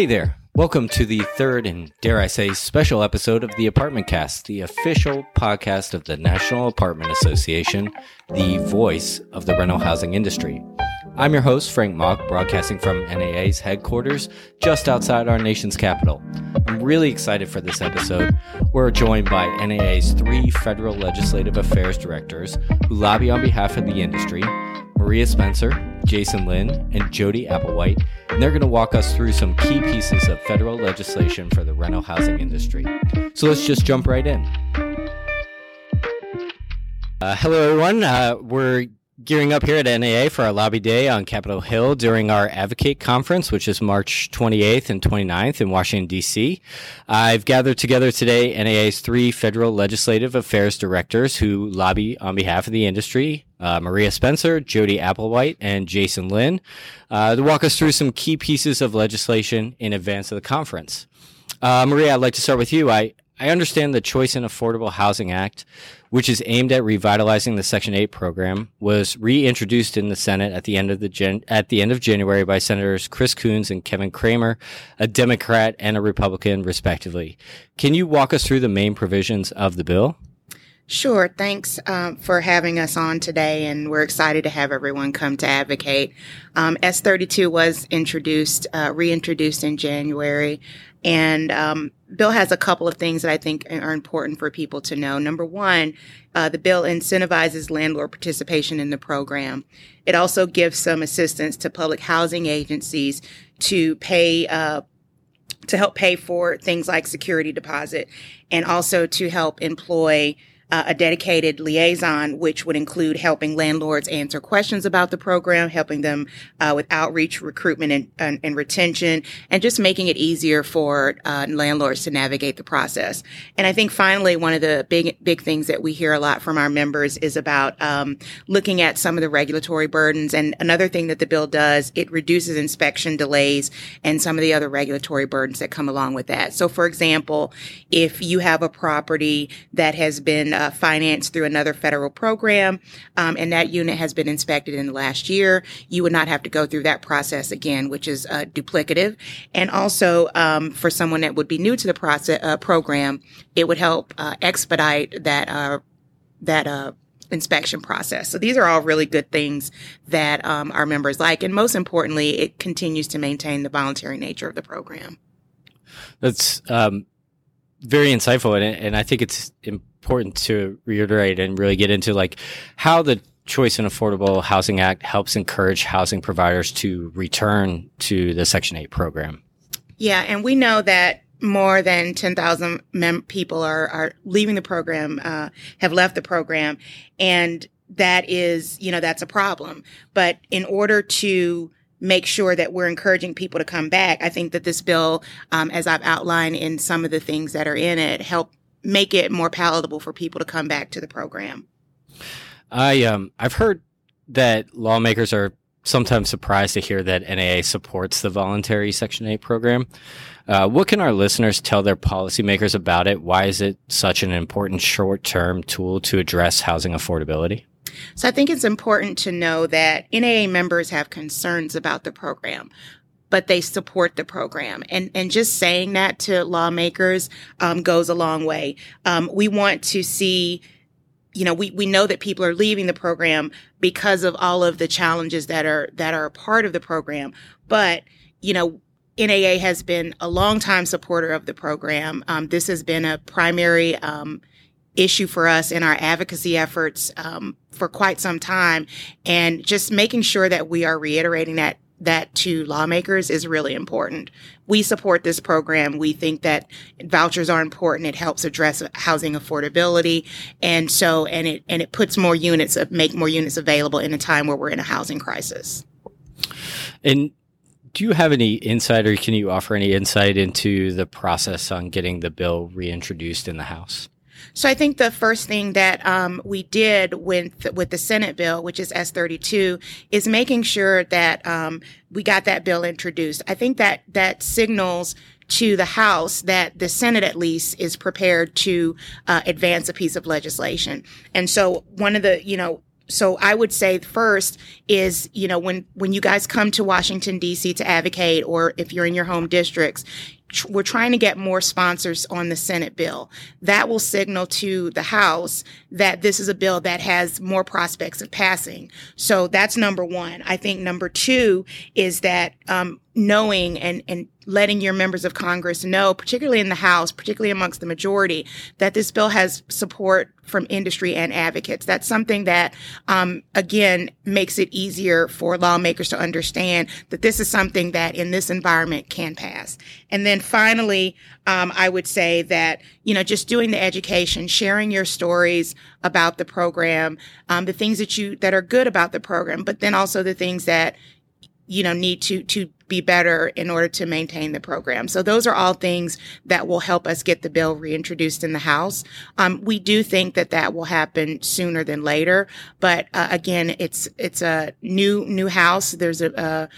Hey there. Welcome to the third and, dare I say, special episode of the ApartmentCast, the official podcast of the National Apartment Association, the voice of the rental housing industry. I'm your host, Frank Mock, broadcasting from NAA's headquarters just outside our nation's capital. I'm really excited for this episode. We're joined by NAA's three federal legislative affairs directors who lobby on behalf of the industry, Maria Spencer, Jason Lynn, and Jody Applewhite, and they're going to walk us through some key pieces of federal legislation for the rental housing industry. So let's just jump right in. Hello, everyone. We're gearing up here at NAA for our lobby day on Capitol Hill during our Advocate conference, which is March 28th and 29th in Washington, D.C. I've gathered together today NAA's three federal legislative affairs directors who lobby on behalf of the industry, Maria Spencer, Jody Applewhite, and Jason Lynn, to walk us through some key pieces of legislation in advance of the conference. Maria, I'd like to start with you. I understand the Choice in Affordable Housing Act, which is aimed at revitalizing the Section 8 program, was reintroduced in the Senate at the end of January by Senators Chris Coons and Kevin Cramer, a Democrat and a Republican, respectively. Can you walk us through the main provisions of the bill? Sure. Thanks for having us on today, and we're excited to have everyone come to Advocate. S32 was reintroduced in January, and bill has a couple of things that I think are important for people to know. Number one, the bill incentivizes landlord participation in the program. It also gives some assistance to public housing agencies to pay to help pay for things like security deposit, and also to help employ a dedicated liaison, which would include helping landlords answer questions about the program, helping them with outreach, recruitment, and retention, and just making it easier for landlords to navigate the process. And I think finally, one of the big things that we hear a lot from our members is about looking at some of the regulatory burdens. And another thing that the bill does, it reduces inspection delays and some of the other regulatory burdens that come along with that. So, for example, if you have a property that has been financed through another federal program, and that unit has been inspected in the last year, you would not have to go through that process again, which is duplicative. And also, for someone that would be new to the program, it would help expedite that inspection process. So these are all really good things that our members like, and most importantly, it continues to maintain the voluntary nature of the program. That's very insightful, and I think it's important to reiterate and really get into like how the Choice in Affordable Housing Act helps encourage housing providers to return to the Section 8 program. Yeah, and we know that more than 10,000 people are leaving the program, have left the program, and that is, that's a problem. But in order to make sure that we're encouraging people to come back, I think that this bill, as I've outlined in some of the things that are in it, help make it more palatable for people to come back to the program. I've heard that lawmakers are sometimes surprised to hear that NAA supports the voluntary Section 8 program. What can our listeners tell their policymakers about it? Why is it such an important short-term tool to address housing affordability? So I think it's important to know that NAA members have concerns about the program, but they support the program. And just saying that to lawmakers goes a long way. We want to see, we know that people are leaving the program because of all of the challenges that are a part of the program. But, NAA has been a longtime supporter of the program. This has been a primary issue for us in our advocacy efforts for quite some time. And just making sure that we are reiterating that to lawmakers is really important. We support this program. We think that vouchers are important. It helps address housing affordability. And so, and it puts more units, make more units available in a time where we're in a housing crisis. And do you have any insight, or can you offer any insight into the process on getting the bill reintroduced in the House? So I think the first thing that we did with the Senate bill, which is S32, is making sure that we got that bill introduced. I think that signals to the House that the Senate, at least, is prepared to advance a piece of legislation. And so one of the, So I would say first is, you know, when you guys come to Washington, D.C. to advocate, or if you're in your home districts, we're trying to get more sponsors on the Senate bill. That will signal to the House that this is a bill that has more prospects of passing. So that's number one. I think number two is that knowing and letting your members of Congress know, particularly in the House, particularly amongst the majority, that this bill has support from industry and advocates. That's something that, again, makes it easier for lawmakers to understand that this is something that in this environment can pass. And then finally, I would say that, you know, just doing the education, sharing your stories about the program, the things that are good about the program, but then also the things that, you know, need to be better in order to maintain the program. So those are all things that will help us get the bill reintroduced in the House. We do think that will happen sooner than later. But again, it's a new House. There's a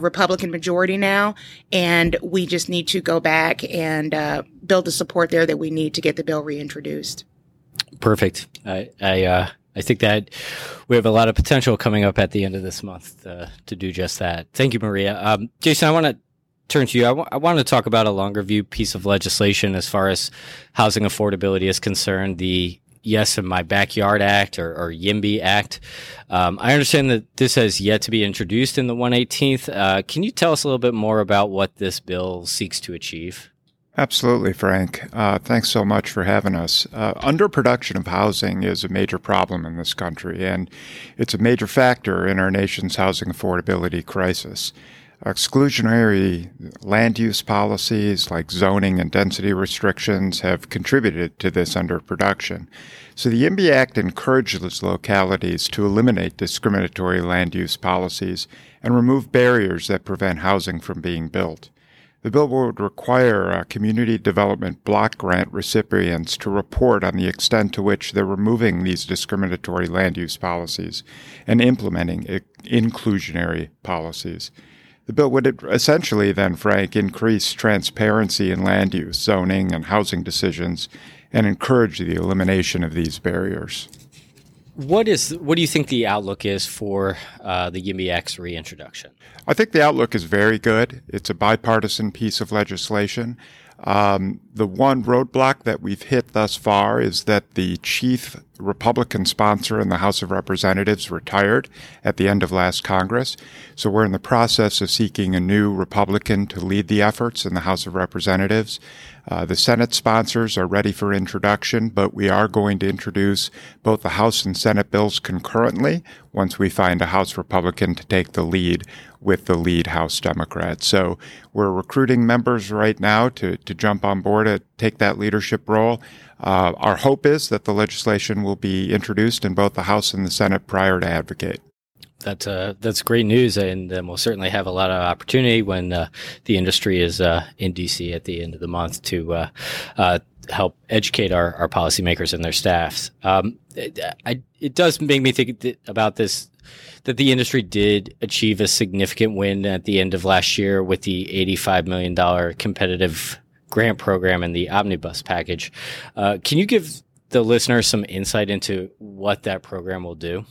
Republican majority now, and we just need to go back and build the support there that we need to get the bill reintroduced. Perfect. I think that we have a lot of potential coming up at the end of this month to do just that. Thank you, Maria. Jason, I want to turn to you. I want to talk about a longer view piece of legislation as far as housing affordability is concerned, the Yes in My Backyard Act or YIMBY Act. I understand that this has yet to be introduced in the 118th. Can you tell us a little bit more about what this bill seeks to achieve? Absolutely, Frank. Thanks so much for having us. Underproduction of housing is a major problem in this country, and it's a major factor in our nation's housing affordability crisis. Exclusionary land use policies like zoning and density restrictions have contributed to this underproduction. So the YIMBY Act encourages localities to eliminate discriminatory land use policies and remove barriers that prevent housing from being built. The bill would require community development block grant recipients to report on the extent to which they're removing these discriminatory land use policies and implementing inclusionary policies. The bill would essentially then, Frank, increase transparency in land use, zoning, and housing decisions and encourage the elimination of these barriers. What do you think the outlook is for the YIMBY Act's reintroduction? I think the outlook is very good. It's a bipartisan piece of legislation. The one roadblock that we've hit thus far is that the chief Republican sponsor in the House of Representatives retired at the end of last Congress. So we're in the process of seeking a new Republican to lead the efforts in the House of Representatives. The Senate sponsors are ready for introduction, but we are going to introduce both the House and Senate bills concurrently once we find a House Republican to take the lead with the lead House Democrat. So we're recruiting members right now to jump on board to take that leadership role. Our hope is that the legislation will be introduced in both the House and the Senate prior to Advocate. That's great news, and we'll certainly have a lot of opportunity when the industry is in D.C. at the end of the month to help educate our policymakers and their staffs. It does make me think about this, that the industry did achieve a significant win at the end of last year with the $85 million competitive grant program and the omnibus package. Can you give the listeners some insight into what that program will do?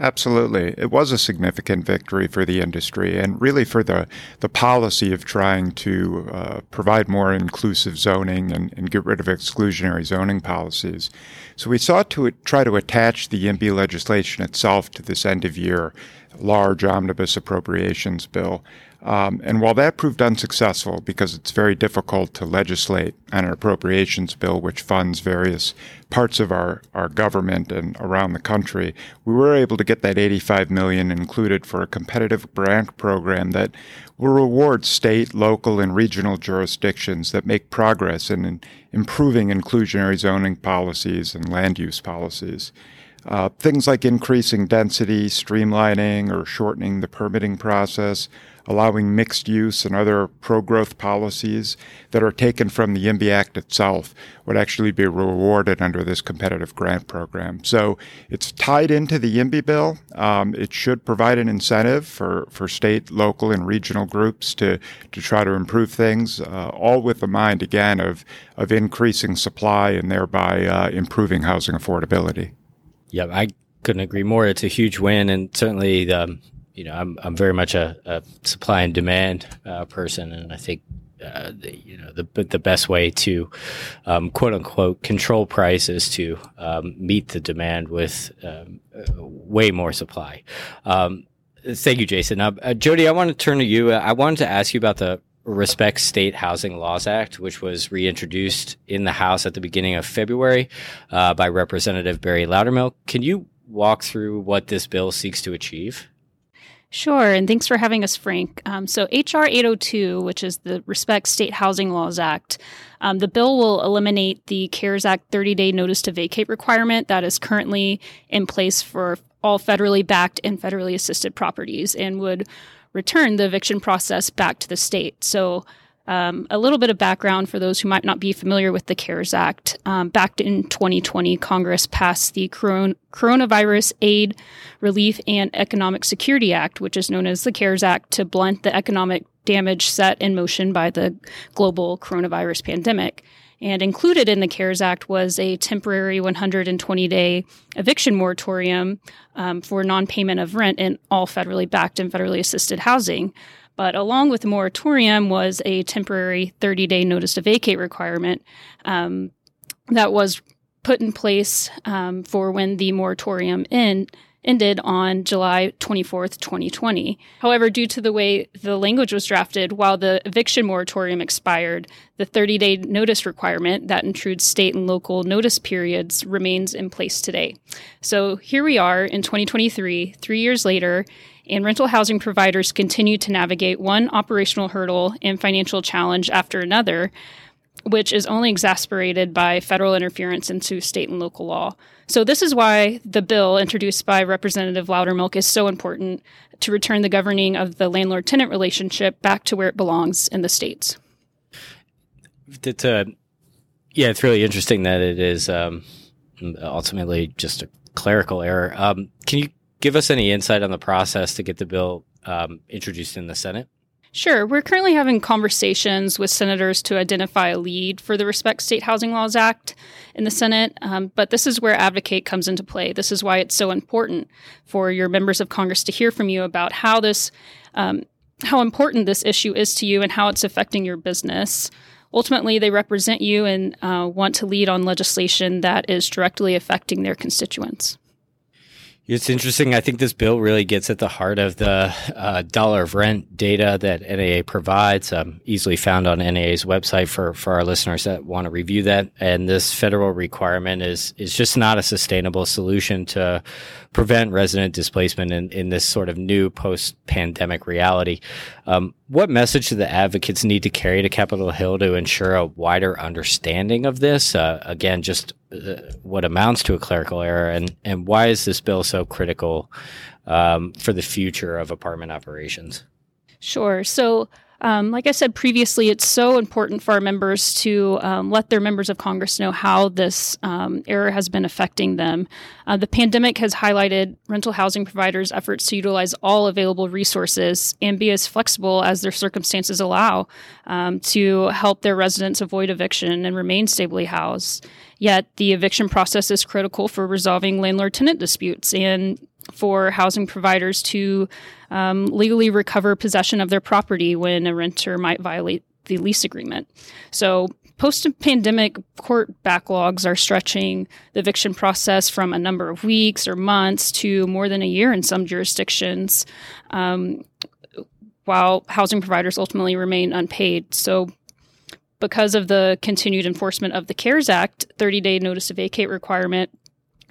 Absolutely. It was a significant victory for the industry and really for the policy of trying to provide more inclusive zoning and get rid of exclusionary zoning policies. So we sought to try to attach the YIMBY legislation itself to this end-of-year large omnibus appropriations bill. And while that proved unsuccessful because it's very difficult to legislate on an appropriations bill which funds various parts of our government and around the country, we were able to get that $85 million included for a competitive grant program that will reward state, local, and regional jurisdictions that make progress in improving inclusionary zoning policies and land use policies. Things like increasing density, streamlining, or shortening the permitting process, allowing mixed use and other pro-growth policies that are taken from the YIMBY Act itself would actually be rewarded under this competitive grant program. So it's tied into the YIMBY bill. It should provide an incentive for state, local, and regional groups to try to improve things, all with the mind, again, of increasing supply and thereby improving housing affordability. Yeah, I Couldn't agree more. It's a huge win, and certainly, I'm very much a supply and demand person, and I think the best way to quote unquote control price is to meet the demand with way more supply. Thank you, Jason. Jody, I want to turn to you. I wanted to ask you about the Respect State Housing Laws Act, which was reintroduced in the House at the beginning of February by Representative Barry Loudermilk. Can you walk through what this bill seeks to achieve? Sure, and thanks for having us, Frank. So H.R. 802, which is the Respect State Housing Laws Act, the bill will eliminate the CARES Act 30-day notice to vacate requirement that is currently in place for all federally backed and federally assisted properties, and would return the eviction process back to the state. So a little bit of background for those who might not be familiar with the CARES Act. Back in 2020, Congress passed the Coronavirus Aid, Relief, and Economic Security Act, which is known as the CARES Act, to blunt the economic damage set in motion by the global coronavirus pandemic. And included in the CARES Act was a temporary 120-day eviction moratorium for non-payment of rent in all federally backed and federally assisted housing. But along with the moratorium was a temporary 30-day notice to vacate requirement that was put in place for when the moratorium ended on July 24th, 2020. However, due to the way the language was drafted, while the eviction moratorium expired, the 30-day notice requirement that intrudes state and local notice periods remains in place today. So here we are in 2023, 3 years later, and rental housing providers continue to navigate one operational hurdle and financial challenge after another, which is only exacerbated by federal interference into state and local law. So this is why the bill introduced by Representative Loudermilk is so important to return the governing of the landlord-tenant relationship back to where it belongs in the states. Yeah, it's really interesting that it is ultimately just a clerical error. Can you give us any insight on the process to get the bill introduced in the Senate? Sure. We're currently having conversations with senators to identify a lead for the Respect State Housing Laws Act in the Senate, but this is where Advocate comes into play. This is why it's so important for your members of Congress to hear from you about how this, how important this issue is to you and how it's affecting your business. Ultimately, they represent you and want to lead on legislation that is directly affecting their constituents. It's interesting. I think this bill really gets at the heart of the dollar of rent data that NAA provides, easily found on NAA's website for our listeners that want to review that. And this federal requirement is just not a sustainable solution to prevent resident displacement in this sort of new post-pandemic reality. What message do the advocates need to carry to Capitol Hill to ensure a wider understanding of this? Again, just what amounts to a clerical error, and why is this bill so critical for the future of apartment operations? Sure. So, like I said previously, it's so important for our members to let their members of Congress know how this error has been affecting them. The pandemic has highlighted rental housing providers' efforts to utilize all available resources and be as flexible as their circumstances allow to help their residents avoid eviction and remain stably housed. Yet the eviction process is critical for resolving landlord-tenant disputes and for housing providers to legally recover possession of their property when a renter might violate the lease agreement. So post-pandemic court backlogs are stretching the eviction process from a number of weeks or months to more than a year in some jurisdictions, while housing providers ultimately remain unpaid. So because of the continued enforcement of the CARES Act 30-day notice to vacate requirement,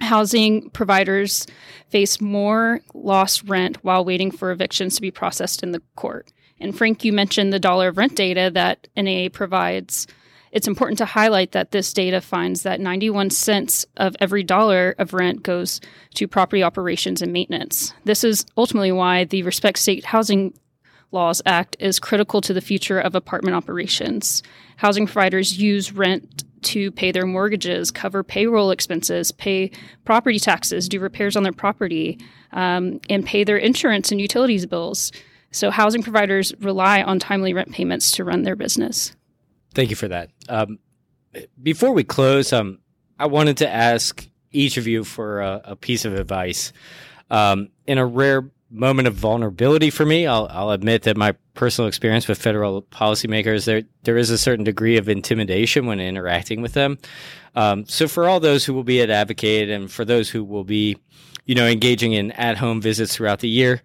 housing providers face more lost rent while waiting for evictions to be processed in the court. And Frank, you mentioned the dollar of rent data that NAA provides. It's important to highlight that this data finds that 91 cents of every dollar of rent goes to property operations and maintenance. This is ultimately why the Respect State Housing Laws Act is critical to the future of apartment operations. Housing providers use rent to pay their mortgages, cover payroll expenses, pay property taxes, do repairs on their property, and pay their insurance and utilities bills. So housing providers rely on timely rent payments to run their business. Thank you for that. Before we close, I wanted to ask each of you for a piece of advice. In a rare moment of vulnerability for me, I'll admit that my personal experience with federal policymakers, there is a certain degree of intimidation when interacting with them. So for all those who will be at Advocate and for those who will be, engaging in at-home visits throughout the year,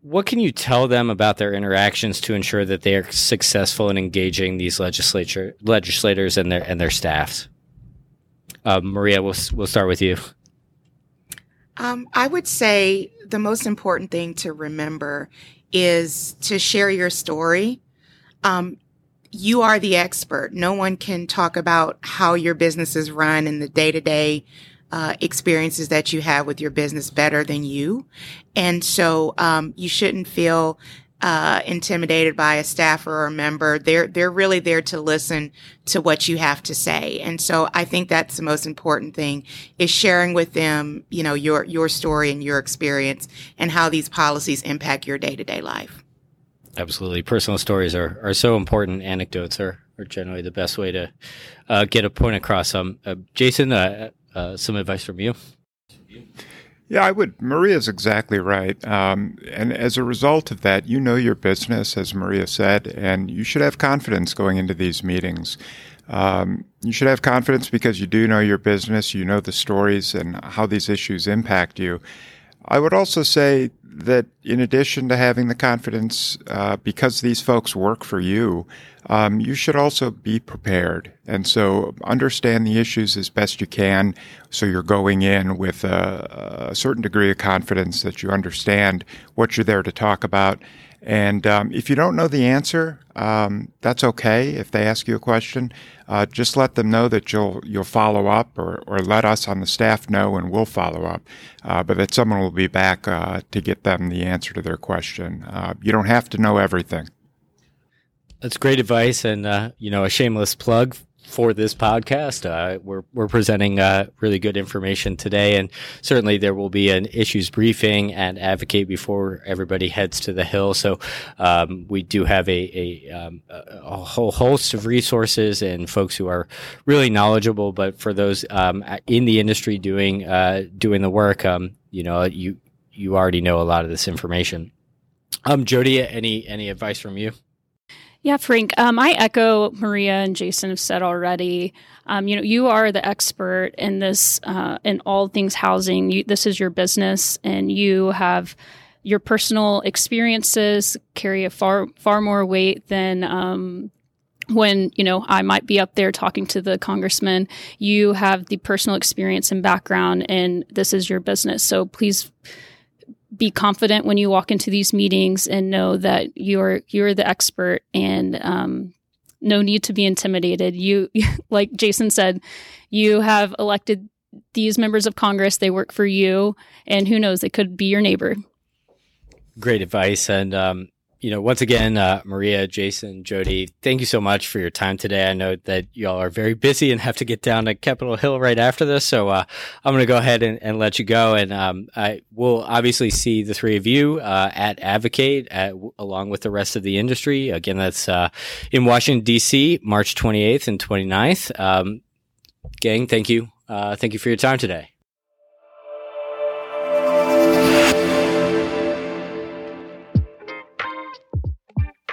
what can you tell them about their interactions to ensure that they are successful in engaging these legislators and their staffs? Maria, we'll start with you. I would say the most important thing to remember is to share your story. You are the expert. No one can talk about how your business is run and the day-to-day experiences that you have with your business better than you. And so you shouldn't feel intimidated by a staffer or a member. They're really there to listen to what you have to say. And so I think that's the most important thing, is sharing with them, your story and your experience and how these policies impact your day-to-day life. Absolutely. Personal stories are so important. Anecdotes are generally the best way to get a point across. Jason, some advice from you. Yeah, I would. Maria's exactly right. And as a result of that, your business, as Maria said, and you should have confidence going into these meetings. You should have confidence because you do know your business, the stories and how these issues impact you. I would also say that in addition to having the confidence, because these folks work for you, you should also be prepared. And so understand the issues as best you can, so you're going in with a certain degree of confidence that you understand what you're there to talk about. And if you don't know the answer, that's okay. If they ask you a question, just let them know that you'll follow up, or let us on the staff know, and we'll follow up. But that someone will be back to get them the answer to their question. You don't have to know everything. That's great advice, and a shameless plug for this podcast. We're presenting really good information today, and certainly there will be an issues briefing at Advocate before everybody heads to the Hill. So we do have a whole host of resources and folks who are really knowledgeable. But for those in the industry doing the work, you already know a lot of this information. Jody, any advice from you? Yeah, Frank, I echo Maria and Jason have said already. You are the expert in this, in all things housing. This is your business, and you have your personal experiences carry a far more weight than when, I might be up there talking to the congressman. You have the personal experience and background, and this is your business. So please be confident when you walk into these meetings and know that you're the expert, and no need to be intimidated. You, like Jason said, you have elected these members of Congress. They work for you, and who knows, they could be your neighbor. Great advice. And, once again, Maria, Jason, Jody, thank you so much for your time today. I know that y'all are very busy and have to get down to Capitol Hill right after this. So I'm going to go ahead and let you go. And I will obviously see the three of you at Advocate along with the rest of the industry. Again, that's in Washington, D.C., March 28th and 29th. Gang, thank you. Thank you for your time today.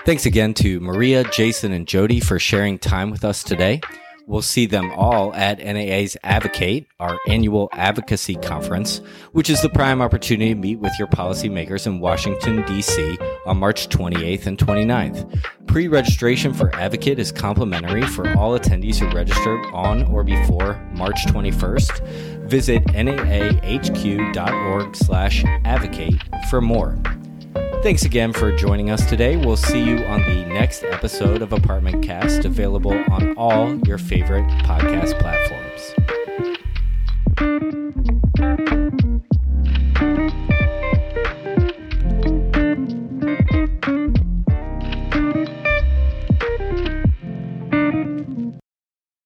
Thanks again to Maria, Jason, and Jody for sharing time with us today. We'll see them all at NAA's Advocate, our annual advocacy conference, which is the prime opportunity to meet with your policymakers in Washington, D.C. on March 28th and 29th. Pre-registration for Advocate is complimentary for all attendees who register on or before March 21st. Visit naahq.org/advocate for more. Thanks again for joining us today. We'll see you on the next episode of ApartmentCast, available on all your favorite podcast platforms.